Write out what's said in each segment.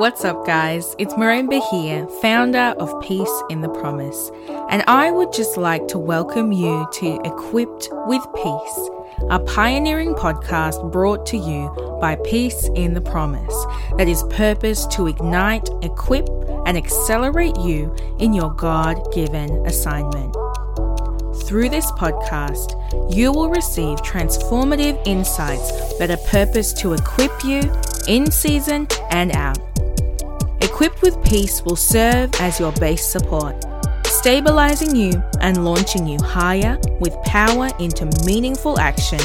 What's up, guys? It's Maureen Bahia, founder of Peace in the Promise, and I would just like to welcome you to Equipped with Peace, a pioneering podcast brought to you by Peace in the Promise that is purposed to ignite, equip, and accelerate you in your God-given assignment. Through this podcast, you will receive transformative insights that are purposed to equip you in season and out. Equipped with Peace will serve as your base support, stabilizing you and launching you higher with power into meaningful action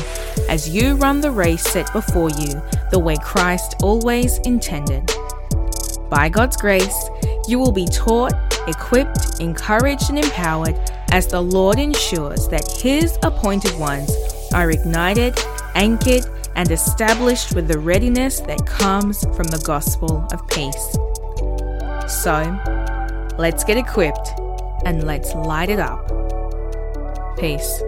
as you run the race set before you the way Christ always intended. By God's grace, you will be taught, equipped, encouraged, and empowered as the Lord ensures that His appointed ones are ignited, anchored, and established with the readiness that comes from the gospel of peace. So, let's get equipped and let's light it up. Peace.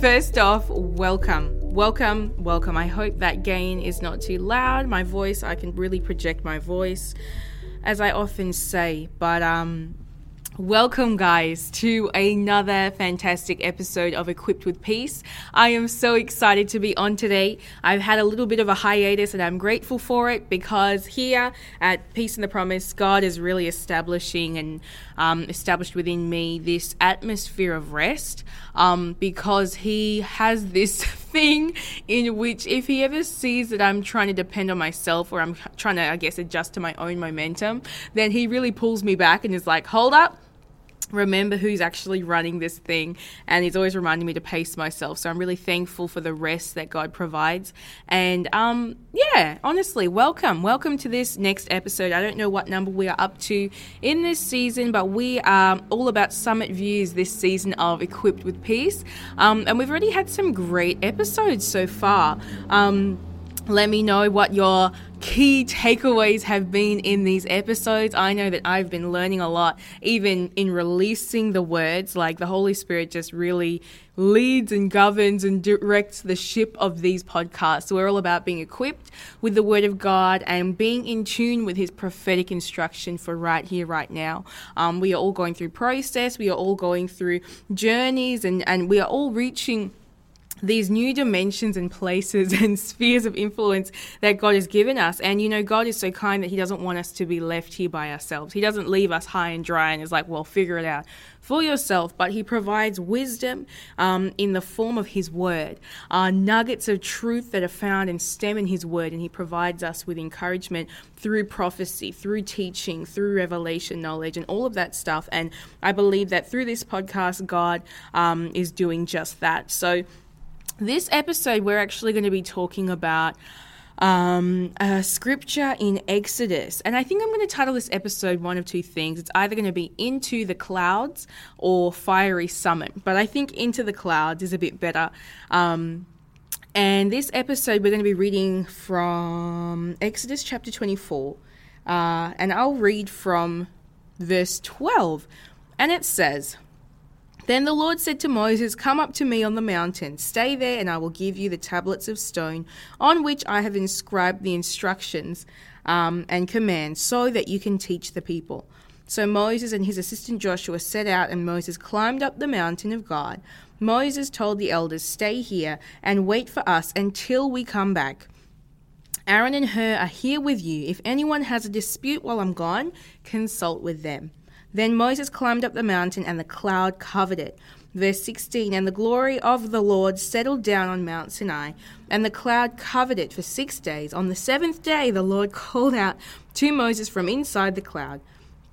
First off, welcome. I hope that gain is not too loud. My voice, I can really project my voice, as I often say, but welcome, guys, to another fantastic episode of Equipped with Peace. I am so excited to be on today. I've had a little bit of a hiatus and I'm grateful for it, because here at Peace in the Promise, God is really establishing and established within me this atmosphere of rest, because He has this thing in which if He ever sees that I'm trying to depend on myself, or I'm trying to, I guess, adjust to my own momentum, then He really pulls me back and is like, hold up. Remember who's actually running this thing, and He's always reminding me to pace myself. So I'm really thankful for the rest that God provides. And honestly, welcome to this next episode. I don't know what number we are up to in this season, but we are all about summit views this season of Equipped with Peace, and we've already had some great episodes so far. Let me know what your key takeaways have been in these episodes. I know that I've been learning a lot, even in releasing the words. Like, the Holy Spirit just really leads and governs and directs the ship of these podcasts. So we're all about being equipped with the Word of God and being in tune with His prophetic instruction for right here, right now. We are all going through process. We are all going through journeys, and we are all reaching these new dimensions and places and spheres of influence that God has given us. And, you know, God is so kind that He doesn't want us to be left here by ourselves. He doesn't leave us high and dry and is like, well, figure it out for yourself. But He provides wisdom in the form of His Word, nuggets of truth that are found and stem in His Word. And He provides us with encouragement through prophecy, through teaching, through revelation knowledge, and all of that stuff. And I believe that through this podcast, God is doing just that. So this episode, we're actually going to be talking about a scripture in Exodus. And I think I'm going to title this episode one of two things. It's either going to be Into the Clouds or Fiery Summit. But I think Into the Clouds is a bit better. And this episode, we're going to be reading from Exodus chapter 24. And I'll read from verse 12. And it says, "Then the Lord said to Moses, 'Come up to me on the mountain. Stay there, and I will give you the tablets of stone on which I have inscribed the instructions and commands, so that you can teach the people.' So Moses and his assistant Joshua set out, and Moses climbed up the mountain of God. Moses told the elders, 'Stay here and wait for us until we come back. Aaron and Hur are here with you. If anyone has a dispute while I'm gone, consult with them.' Then Moses climbed up the mountain, and the cloud covered it." Verse 16, "And the glory of the Lord settled down on Mount Sinai, and the cloud covered it for 6 days. On the seventh day, the Lord called out to Moses from inside the cloud.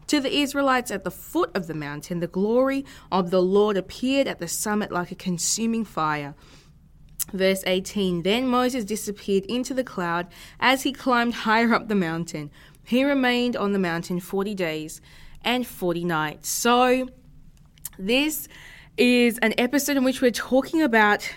To the Israelites at the foot of the mountain, the glory of the Lord appeared at the summit like a consuming fire." Verse 18, "Then Moses disappeared into the cloud as he climbed higher up the mountain. He remained on the mountain 40 days. And 40 nights. So this is an episode in which we're talking about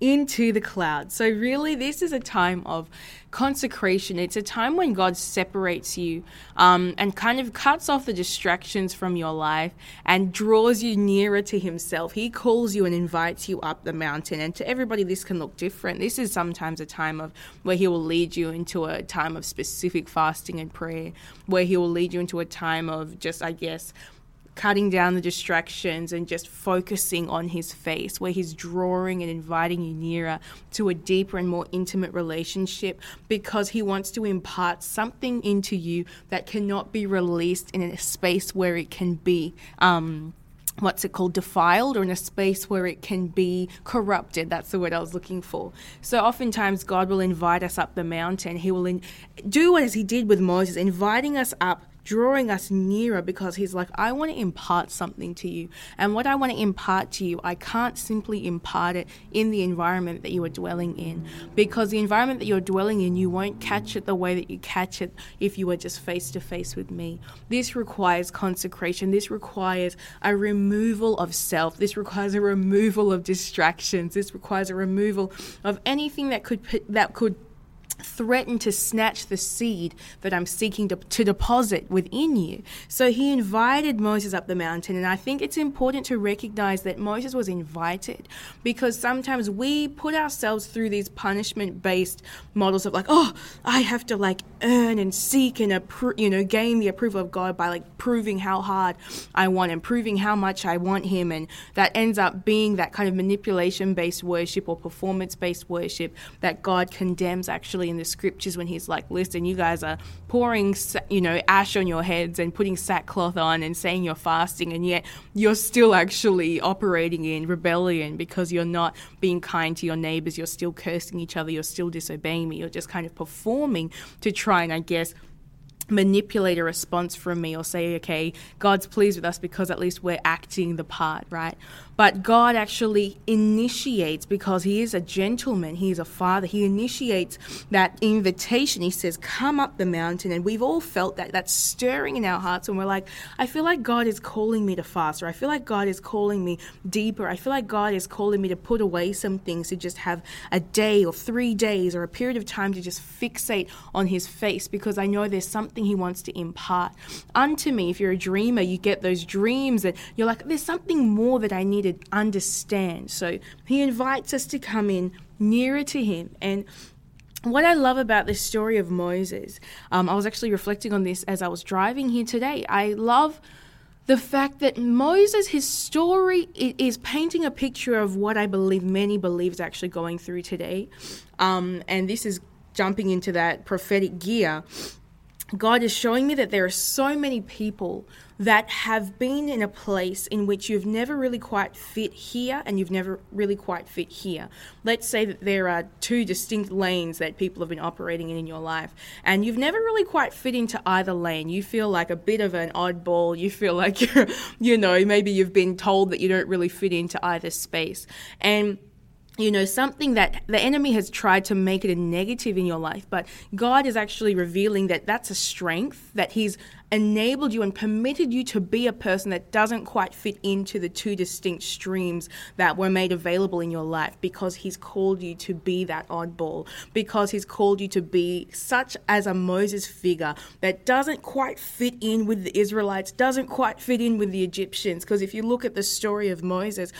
Into the Cloud. So really, this is a time of consecration. It's a time when God separates you and kind of cuts off the distractions from your life and draws you nearer to himself. He calls you and invites you up the mountain. And to everybody, this can look different. This is sometimes a time of where he will lead you into a time of specific fasting and prayer, where he will lead you into a time of just, I guess, cutting down the distractions and just focusing on his face, where he's drawing and inviting you nearer to a deeper and more intimate relationship, because he wants to impart something into you that cannot be released in a space where it can be defiled, or in a space where it can be corrupted. That's the word I was looking for. So oftentimes God will invite us up the mountain. He will do as he did with Moses, inviting us up, drawing us nearer, because he's like, I want to impart something to you. And what I want to impart to you, I can't simply impart it in the environment that you are dwelling in, because the environment that you're dwelling in, you won't catch it the way that you catch it if you were just face to face with me. This requires consecration. This requires a removal of self. This requires a removal of distractions. This requires a removal of anything that could threaten to snatch the seed that I'm seeking to deposit within you. So he invited Moses up the mountain, and I think it's important to recognize that Moses was invited, because sometimes we put ourselves through these punishment-based models of like, oh, I have to like earn and seek and gain the approval of God by like proving how hard I want and proving how much I want him, and that ends up being that kind of manipulation-based worship or performance-based worship that God condemns actually in the scriptures, when he's like, listen, you guys are pouring, ash on your heads and putting sackcloth on and saying you're fasting, and yet you're still actually operating in rebellion because you're not being kind to your neighbors. You're still cursing each other. You're still disobeying me. You're just kind of performing to try and, I guess, manipulate a response from me, or say, okay, God's pleased with us because at least we're acting the part, right? But God actually initiates, because he is a gentleman, he is a father, he initiates that invitation. He says, come up the mountain. And we've all felt that stirring in our hearts when we're like, I feel like God is calling me to fast, or I feel like God is calling me deeper. I feel like God is calling me to put away some things, to just have a day or 3 days or a period of time to just fixate on his face, because I know there's something he wants to impart unto me. If you're a dreamer, you get those dreams and you're like, there's something more that I need to understand. So he invites us to come in nearer to him. And what I love about this story of Moses, I was actually reflecting on this as I was driving here today. I love the fact that Moses, his story is painting a picture of what I believe many believe is actually going through today. And this is jumping into that prophetic gear. God is showing me that there are so many people that have been in a place in which you've never really quite fit here and you've never really quite fit here. Let's say that there are two distinct lanes that people have been operating in your life, and you've never really quite fit into either lane. You feel like a bit of an oddball. You feel like you're, maybe you've been told that you don't really fit into either space. And something that the enemy has tried to make it a negative in your life, but God is actually revealing that that's a strength, that he's enabled you and permitted you to be a person that doesn't quite fit into the two distinct streams that were made available in your life, because he's called you to be that oddball, because he's called you to be such as a Moses figure that doesn't quite fit in with the Israelites, doesn't quite fit in with the Egyptians. Because if you look at the story of Moses,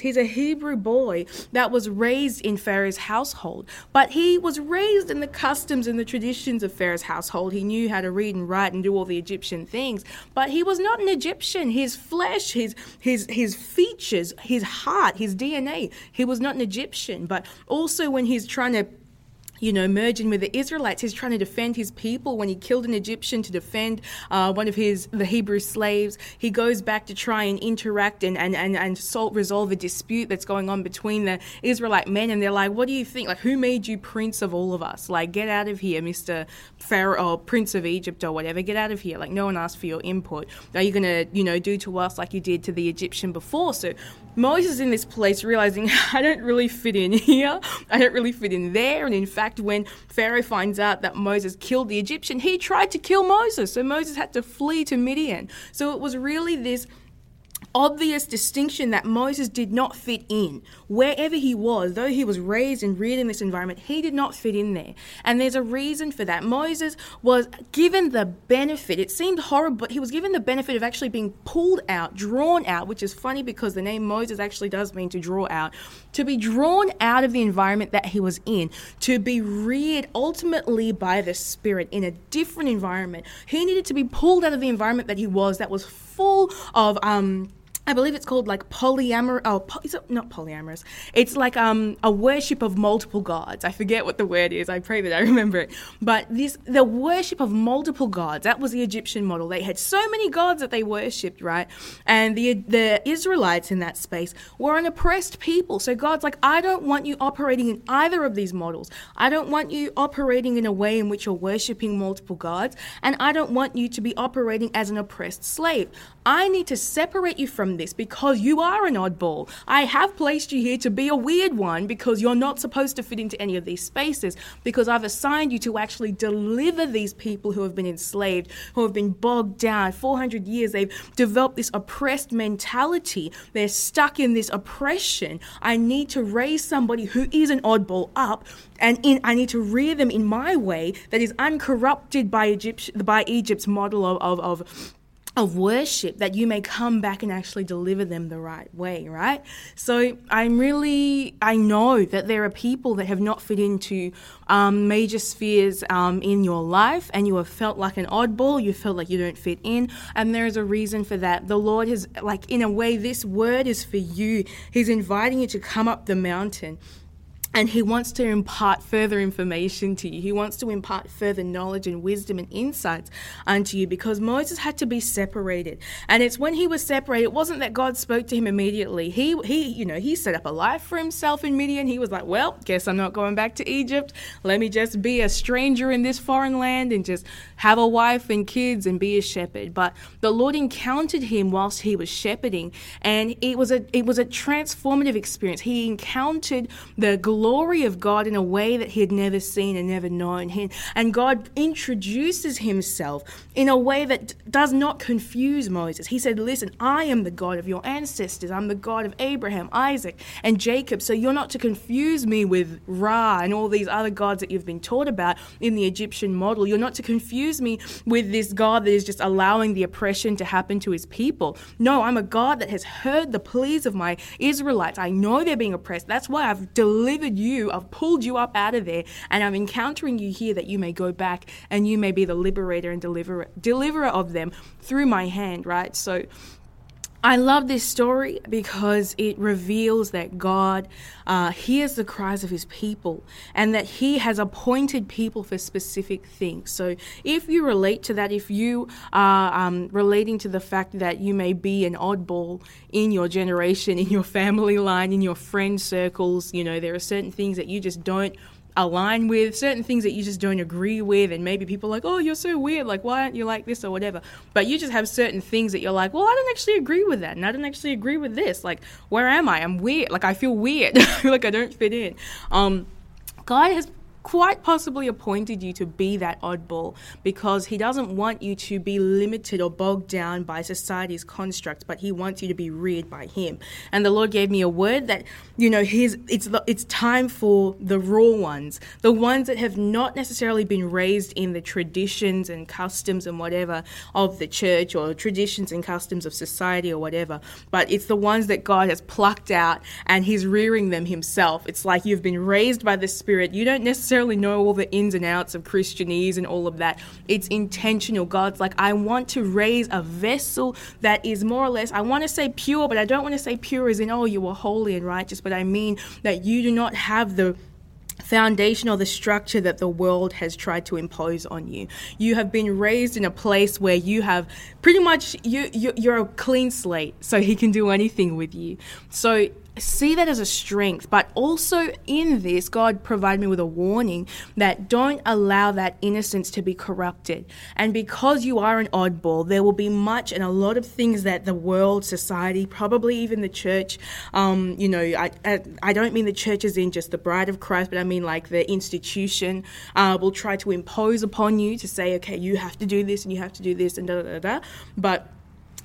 he's a Hebrew boy that was raised in Pharaoh's household, but he was raised in the customs and the traditions of Pharaoh's household. He knew how to read and write and do all the Egyptian things, but he was not an Egyptian. His flesh, his features, his heart, his DNA, he was not an Egyptian. But also when he's trying to merge in with the Israelites, he's trying to defend his people. When he killed an Egyptian to defend one of the Hebrew slaves, he goes back to try and interact and resolve a dispute that's going on between the Israelite men, and they're like, what do you think? Like, who made you prince of all of us? Like, get out of here, Mr. Pharaoh, or Prince of Egypt or whatever. Get out of here. Like, no one asked for your input. Are you going to, do to us like you did to the Egyptian before? So Moses is in this place realizing, I don't really fit in here. I don't really fit in there. And in fact, when Pharaoh finds out that Moses killed the Egyptian, he tried to kill Moses. So Moses had to flee to Midian. So it was really this obvious distinction that Moses did not fit in. Wherever he was, though he was raised and reared in this environment, he did not fit in there. And there's a reason for that. Moses was given the benefit. It seemed horrible, but he was given the benefit of actually being pulled out, drawn out, which is funny because the name Moses actually does mean to draw out, to be drawn out of the environment that he was in, to be reared ultimately by the Spirit in a different environment. He needed to be pulled out of the environment that he was, that was full of I believe it's called like polyamorous. Not polyamorous. It's like a worship of multiple gods. I forget what the word is. I pray that I remember it. But the worship of multiple gods, that was the Egyptian model. They had so many gods that they worshipped, right? And the Israelites in that space were an oppressed people. So God's like, I don't want you operating in either of these models. I don't want you operating in a way in which you're worshipping multiple gods. And I don't want you to be operating as an oppressed slave. I need to separate you from this because you are an oddball. I have placed you here to be a weird one because you're not supposed to fit into any of these spaces, because I've assigned you to actually deliver these people who have been enslaved, who have been bogged down. 400 years, they've developed this oppressed mentality. They're stuck in this oppression. I need to raise somebody who is an oddball up, and I need to rear them in my way that is uncorrupted by Egypt's model of worship, that you may come back and actually deliver them the right way, right? So I know that there are people that have not fit into major spheres in your life, and you have felt like an oddball, you felt like you don't fit in, and there is a reason for that. The Lord has, like, in a way, this word is for you. He's inviting you to come up the mountain. And he wants to impart further information to you. He wants to impart further knowledge and wisdom and insights unto you, because Moses had to be separated. And it's when he was separated, it wasn't that God spoke to him immediately. He set up a life for himself in Midian. He was like, well, guess I'm not going back to Egypt. Let me just be a stranger in this foreign land and just have a wife and kids and be a shepherd. But the Lord encountered him whilst he was shepherding, and it was a transformative experience. He encountered the glory of God in a way that he had never seen and never known him. And God introduces himself in a way that does not confuse Moses. He said, listen, I am the God of your ancestors. I'm the God of Abraham, Isaac, and Jacob. So you're not to confuse me with Ra and all these other gods that you've been taught about in the Egyptian model. You're not to confuse me with this God that is just allowing the oppression to happen to his people. No, I'm a God that has heard the pleas of my Israelites. I know they're being oppressed. That's why I've delivered you, I've pulled you up out of there, and I'm encountering you here that you may go back and you may be the liberator and deliverer of them through my hand, right? So I love this story because it reveals that God hears the cries of his people and that he has appointed people for specific things. So if you relate to that, if you are relating to the fact that you may be an oddball in your generation, in your family line, in your friend circles, you know, there are certain things that you just don't align with, certain things that you just don't agree with, and maybe people are like, oh, you're so weird, like, why aren't you like this or whatever, but you just have certain things that you're like, well, I don't actually agree with that, and I don't actually agree with this, like, where am I? I'm weird, like, I feel weird, like, I don't fit in. God has quite possibly appointed you to be that oddball because he doesn't want you to be limited or bogged down by society's constructs, but he wants you to be reared by him. And the Lord gave me a word that, you know, it's time for the raw ones, the ones that have not necessarily been raised in the traditions and customs and whatever of the church or traditions and customs of society or whatever, but it's the ones that God has plucked out and he's rearing them himself. It's like you've been raised by the Spirit. You don't necessarily know all the ins and outs of Christianese and all of that. It's intentional. God's like, I want to raise a vessel that is more or less, I want to say pure, but I don't want to say pure as in, oh, you were holy and righteous, but I mean that you do not have the foundation or the structure that the world has tried to impose on you. You have been raised in a place where you have pretty much, you're a clean slate, so he can do anything with you. So see that as a strength, but also in this, God provided me with a warning that don't allow that innocence to be corrupted. And because you are an oddball, there will be much and a lot of things that the world, society, probably even the church, I don't mean the church as in just the bride of Christ, but I mean like the institution will try to impose upon you to say, okay, you have to do this and you have to do this and da da da da. But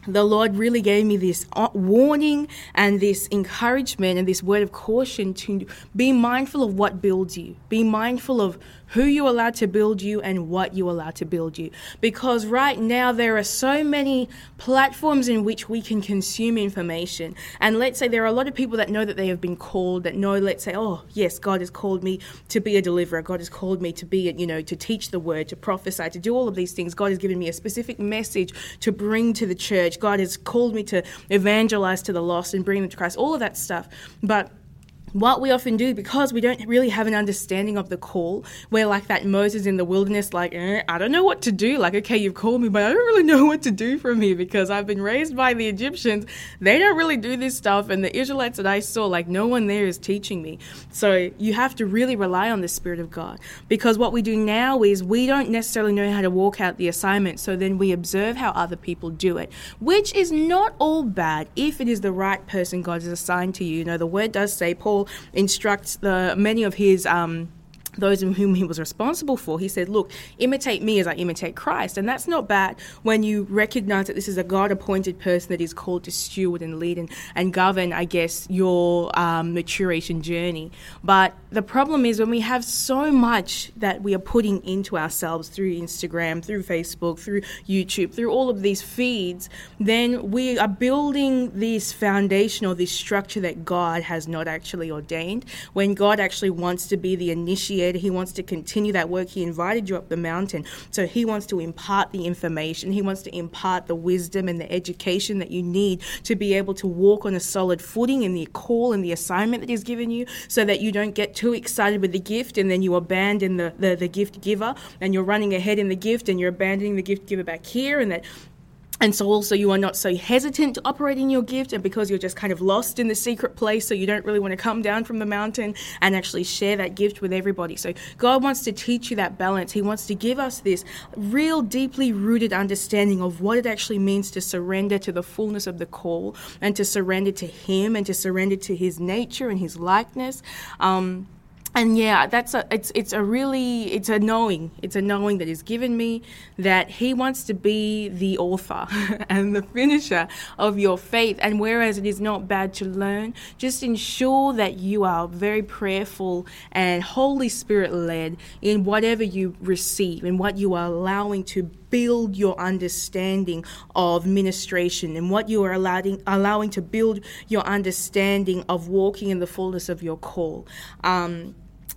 the Lord really gave me this warning and this encouragement and this word of caution to be mindful of what builds you. Be mindful of who you allow to build you and what you allow to build you. Because right now there are so many platforms in which we can consume information. And let's say there are a lot of people that know that they have been called, that know, let's say, oh, yes, God has called me to be a deliverer. God has called me to be, to teach the word, to prophesy, to do all of these things. God has given me a specific message to bring to the church. God has called me to evangelize to the lost and bring them to Christ, all of that stuff. But what we often do, because we don't really have an understanding of the call, we're like that Moses in the wilderness, like, I don't know what to do. Like, okay, you've called me, but I don't really know what to do from here because I've been raised by the Egyptians. They don't really do this stuff. And the Israelites that I saw, like, no one there is teaching me. So you have to really rely on the Spirit of God, because what we do now is we don't necessarily know how to walk out the assignment. So then we observe how other people do it, which is not all bad if it is the right person God has assigned to you. You know, the word does say, Paul instructs many of his those in whom he was responsible for. He said, look, imitate me as I imitate Christ. And that's not bad when you recognize that this is a God-appointed person that is called to steward and lead and govern, I guess, your maturation journey. But the problem is when we have so much that we are putting into ourselves through Instagram, through Facebook, through YouTube, through all of these feeds, then we are building this foundation or this structure that God has not actually ordained, when God actually wants to be the initiator. He wants to continue that work. He invited you up the mountain. So he wants to impart the information. He wants to impart the wisdom and the education that you need to be able to walk on a solid footing in the call and the assignment that he's given you, so that you don't get too excited with the gift and then you abandon the gift giver, and you're running ahead in the gift and you're abandoning the gift giver back here. And so also you are not so hesitant to operate in your gift, and because you're just kind of lost in the secret place, so you don't really want to come down from the mountain and actually share that gift with everybody. So God wants to teach you that balance. He wants to give us this real deeply rooted understanding of what it actually means to surrender to the fullness of the call, and to surrender to him, and to surrender to his nature and his likeness. And yeah, it's a knowing that he's given me, that he wants to be the author and the finisher of your faith. And whereas it is not bad to learn, just ensure that you are very prayerful and Holy Spirit led in whatever you receive and what you are allowing to build your understanding of ministration, and what you are allowing to build your understanding of walking in the fullness of your call.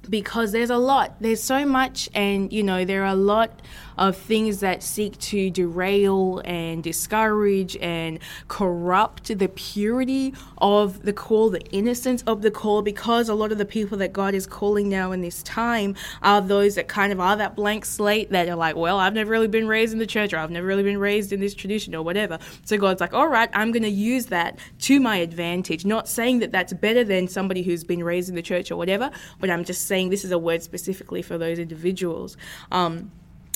Because there's a lot, there's so much, and there are a lot of things that seek to derail and discourage and corrupt the purity of the call, the innocence of the call, because a lot of the people that God is calling now in this time are those that kind of are that blank slate, that are like, well, I've never really been raised in the church, or I've never really been raised in this tradition or whatever. So God's like, all right, I'm going to use that to my advantage. Not saying that that's better than somebody who's been raised in the church or whatever, but I'm just saying this is a word specifically for those individuals.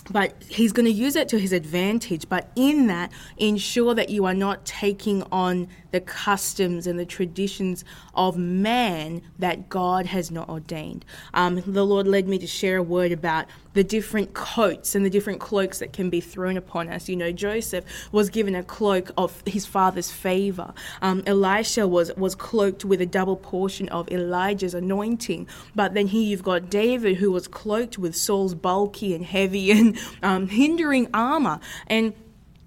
But he's going to use it to his advantage. But in that, ensure that you are not taking on the customs and the traditions of man that God has not ordained. The Lord led me to share a word about the different coats and the different cloaks that can be thrown upon us. Joseph was given a cloak of his father's favor. Elisha was cloaked with a double portion of Elijah's anointing. But then here you've got David, who was cloaked with Saul's bulky and heavy and hindering armor. And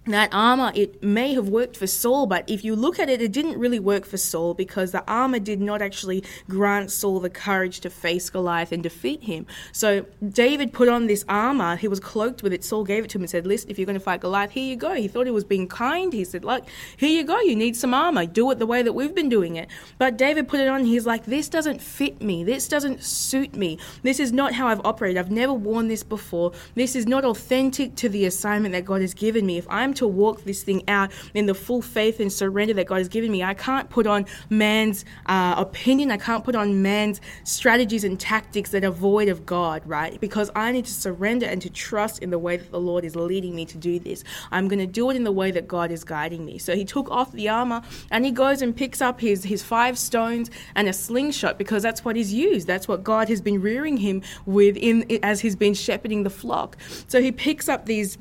that armor, it may have worked for Saul, but if you look at it, it didn't really work for Saul, because the armor did not actually grant Saul the courage to face Goliath and defeat him. So David put on this armor. He was cloaked with it. Saul gave it to him and said, listen, if you're going to fight Goliath, here you go. He thought he was being kind. He said, look, here you go. You need some armor. Do it the way that we've been doing it. But David put it on. He's like, this doesn't fit me. This doesn't suit me. This is not how I've operated. I've never worn this before. This is not authentic to the assignment that God has given me. If I'm to walk this thing out in the full faith and surrender that God has given me, I can't put on man's opinion. I can't put on man's strategies and tactics that are void of God, right? Because I need to surrender and to trust in the way that the Lord is leading me to do this. I'm going to do it in the way that God is guiding me. So he took off the armor, and he goes and picks up his 5 stones and a slingshot, because that's what he's used. That's what God has been rearing him with as he's been shepherding the flock. So he picks up these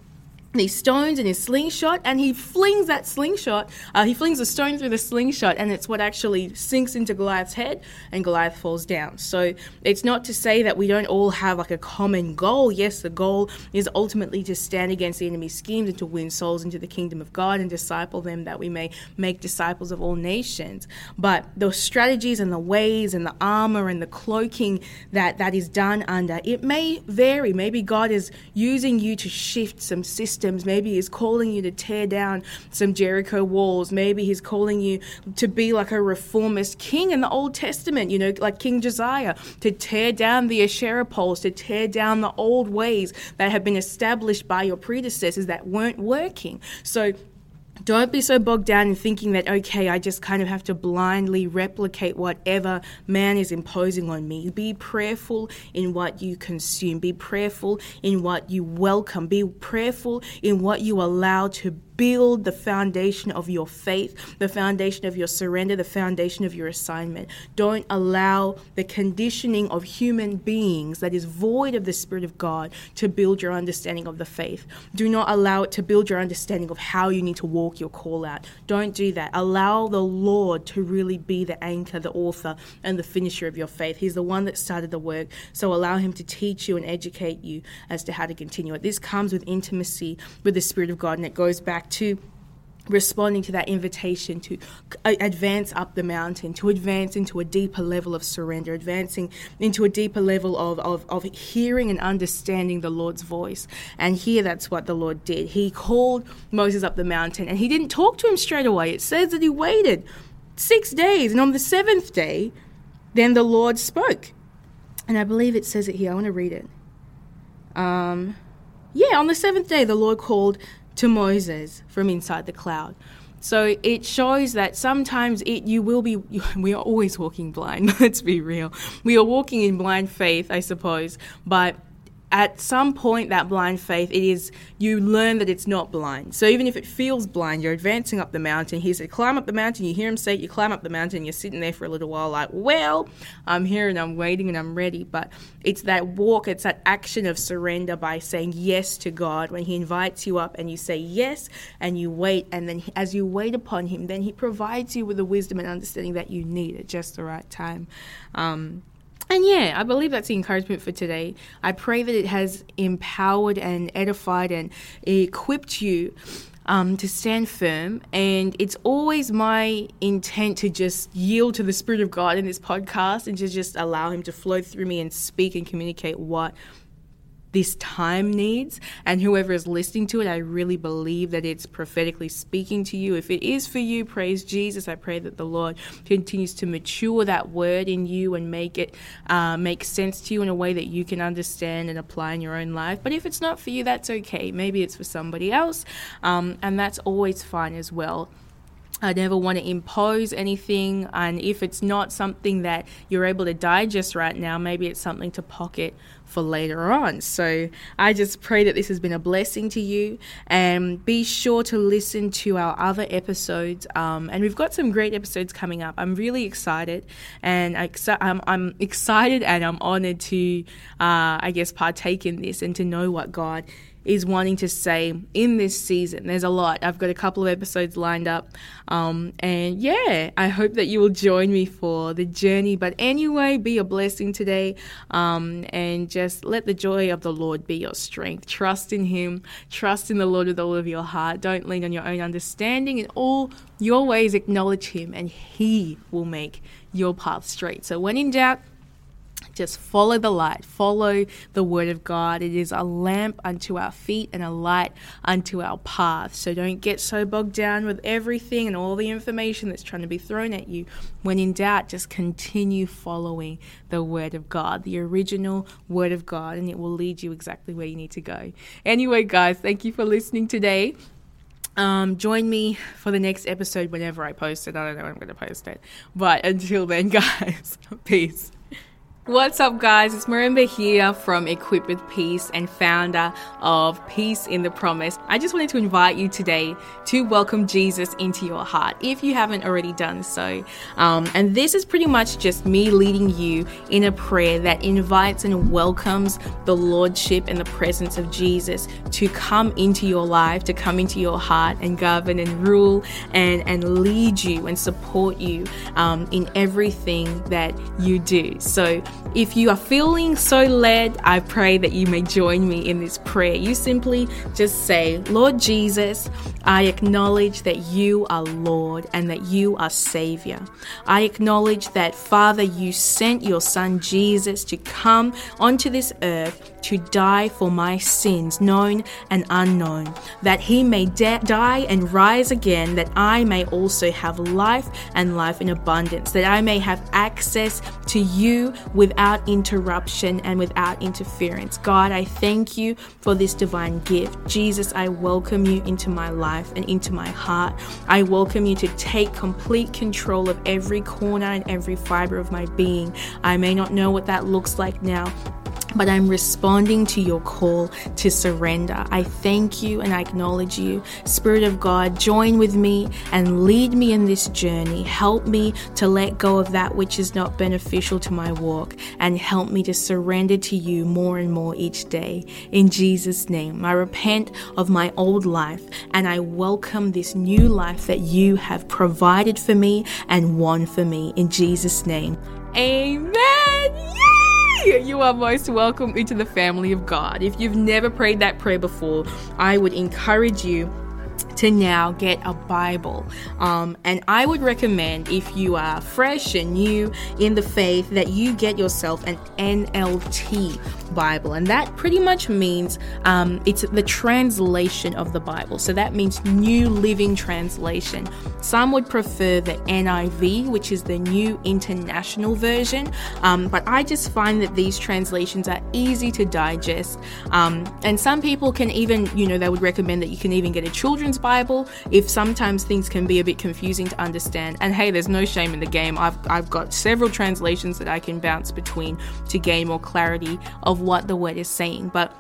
these stones and his slingshot, and he flings that slingshot. He flings a stone through the slingshot, and it's what actually sinks into Goliath's head, and Goliath falls down. So it's not to say that we don't all have like a common goal. Yes, the goal is ultimately to stand against the enemy's schemes and to win souls into the kingdom of God and disciple them that we may make disciples of all nations. But the strategies and the ways and the armor and the cloaking that is done under, it may vary. Maybe God is using you to shift some systems. Maybe he's calling you to tear down some Jericho walls. Maybe he's calling you to be like a reformist king in the Old Testament, you know, like King Josiah, to tear down the Asherah poles, to tear down the old ways that have been established by your predecessors that weren't working. So don't be so bogged down in thinking that, okay, I just kind of have to blindly replicate whatever man is imposing on me. Be prayerful in what you consume. Be prayerful in what you welcome. Be prayerful in what you allow to build the foundation of your faith, the foundation of your surrender, the foundation of your assignment. Don't allow the conditioning of human beings that is void of the Spirit of God to build your understanding of the faith. Do not allow it to build your understanding of how you need to walk your call out. Don't do that. Allow the Lord to really be the anchor, the author, and the finisher of your faith. He's the one that started the work, so allow him to teach you and educate you as to how to continue it. This comes with intimacy with the Spirit of God, and it goes back to responding to that invitation to advance up the mountain, to advance into a deeper level of surrender, advancing into a deeper level of hearing and understanding the Lord's voice. And here that's what the Lord did. He called Moses up the mountain, and he didn't talk to him straight away. It says that he waited 6 days, and on the seventh day, then the Lord spoke. And I believe it says it here. I want to read it. On the seventh day, the Lord called to Moses from inside the cloud. So it shows that sometimes we are always walking blind, let's be real. We are walking in blind faith, I suppose, but at some point that blind faith, you learn that it's not blind. So even if it feels blind, you're advancing up the mountain. He said, climb up the mountain. You hear him say, you climb up the mountain. You're sitting there for a little while like, well, I'm here and I'm waiting and I'm ready. But it's that walk, it's that action of surrender by saying yes to God. When he invites you up and you say yes and you wait, and then as you wait upon him, then he provides you with the wisdom and understanding that you need at just the right time. I believe that's the encouragement for today. I pray that it has empowered and edified and equipped you to stand firm. And it's always my intent to just yield to the Spirit of God in this podcast and to just allow him to flow through me and speak and communicate what this time needs. And whoever is listening to it, I really believe that it's prophetically speaking to you. If it is for you, praise Jesus. I pray that the Lord continues to mature that word in you and make it make sense to you in a way that you can understand and apply in your own life. But if it's not for you, that's okay. Maybe it's for somebody else, and that's always fine as well. I never want to impose anything, and if it's not something that you're able to digest right now, maybe it's something to pocket for later on. So I just pray that this has been a blessing to you, and be sure to listen to our other episodes. And we've got some great episodes coming up. I'm really excited, and I'm excited and I'm honored to, partake in this and to know what God is wanting to say in this season. There's a lot. I've got a couple of episodes lined up. I hope that you will join me for the journey. But anyway, be a blessing today. And just let the joy of the Lord be your strength. Trust in him. Trust in the Lord with all of your heart. Don't lean on your own understanding. In all your ways, acknowledge him, and he will make your path straight. So when in doubt, just follow the light, follow the word of God. It is a lamp unto our feet and a light unto our path. So don't get so bogged down with everything and all the information that's trying to be thrown at you. When in doubt, just continue following the word of God, the original word of God, and it will lead you exactly where you need to go. Anyway, guys, thank you for listening today. Join me for the next episode whenever I post it. I don't know when I'm going to post it. But until then, guys, peace. What's up, guys? It's Maureen Bahia from Equipped with Peace and founder of Peace in the Promise. I just wanted to invite you today to welcome Jesus into your heart if you haven't already done so. And this is pretty much just me leading you in a prayer that invites and welcomes the Lordship and the presence of Jesus to come into your life, to come into your heart and govern and rule and lead you and support you in everything that you do. So if you are feeling so led, I pray that you may join me in this prayer. You simply just say, Lord Jesus, I acknowledge that you are Lord and that you are Savior. I acknowledge that, Father, you sent your Son Jesus to come onto this earth to die for my sins, known and unknown, that he may die and rise again, that I may also have life and life in abundance, that I may have access to you without interruption and without interference. God, I thank you for this divine gift. Jesus, I welcome you into my life and into my heart. I welcome you to take complete control of every corner and every fiber of my being. I may not know what that looks like now, but I'm responding to your call to surrender. I thank you and I acknowledge you. Spirit of God, join with me and lead me in this journey. Help me to let go of that which is not beneficial to my walk, and help me to surrender to you more and more each day. In Jesus' name, I repent of my old life and I welcome this new life that you have provided for me and won for me. In Jesus' name, amen. Yay! You are most welcome into the family of God. If you've never prayed that prayer before, I would encourage you to now get a Bible. And I would recommend, if you are fresh and new in the faith, that you get yourself an NLT Bible. And that pretty much means it's the translation of the Bible. So that means New Living Translation. Some would prefer the NIV, which is the New International Version. But I just find that these translations are easy to digest. And some people can even, they would recommend that you can even get a children's Bible if sometimes things can be a bit confusing to understand. And hey, there's no shame in the game. I've got several translations that I can bounce between to gain more clarity of what the word is saying. But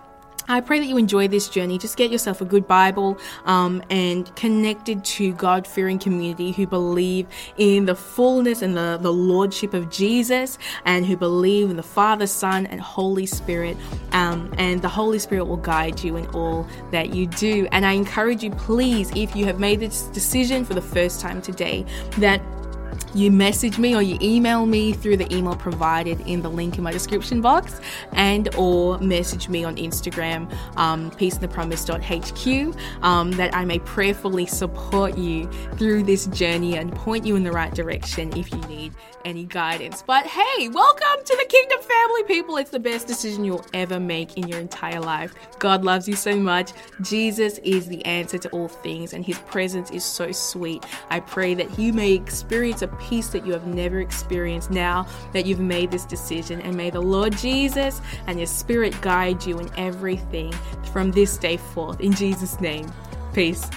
I pray that you enjoy this journey. Just get yourself a good Bible and connected to God-fearing community who believe in the fullness and the Lordship of Jesus, and who believe in the Father, Son, and Holy Spirit. And the Holy Spirit will guide you in all that you do. And I encourage you, please, if you have made this decision for the first time today, that you message me or you email me through the email provided in the link in my description box, and or message me on Instagram, peaceinthepromise.hq, that I may prayerfully support you through this journey and point you in the right direction if you need any guidance. But hey, welcome to the Kingdom family, people. It's the best decision you'll ever make in your entire life. God loves you so much. Jesus is the answer to all things, and his presence is so sweet. I pray that you may experience a peace that you have never experienced now that you've made this decision. And may the Lord Jesus and his Spirit guide you in everything from this day forth. In Jesus' name, peace.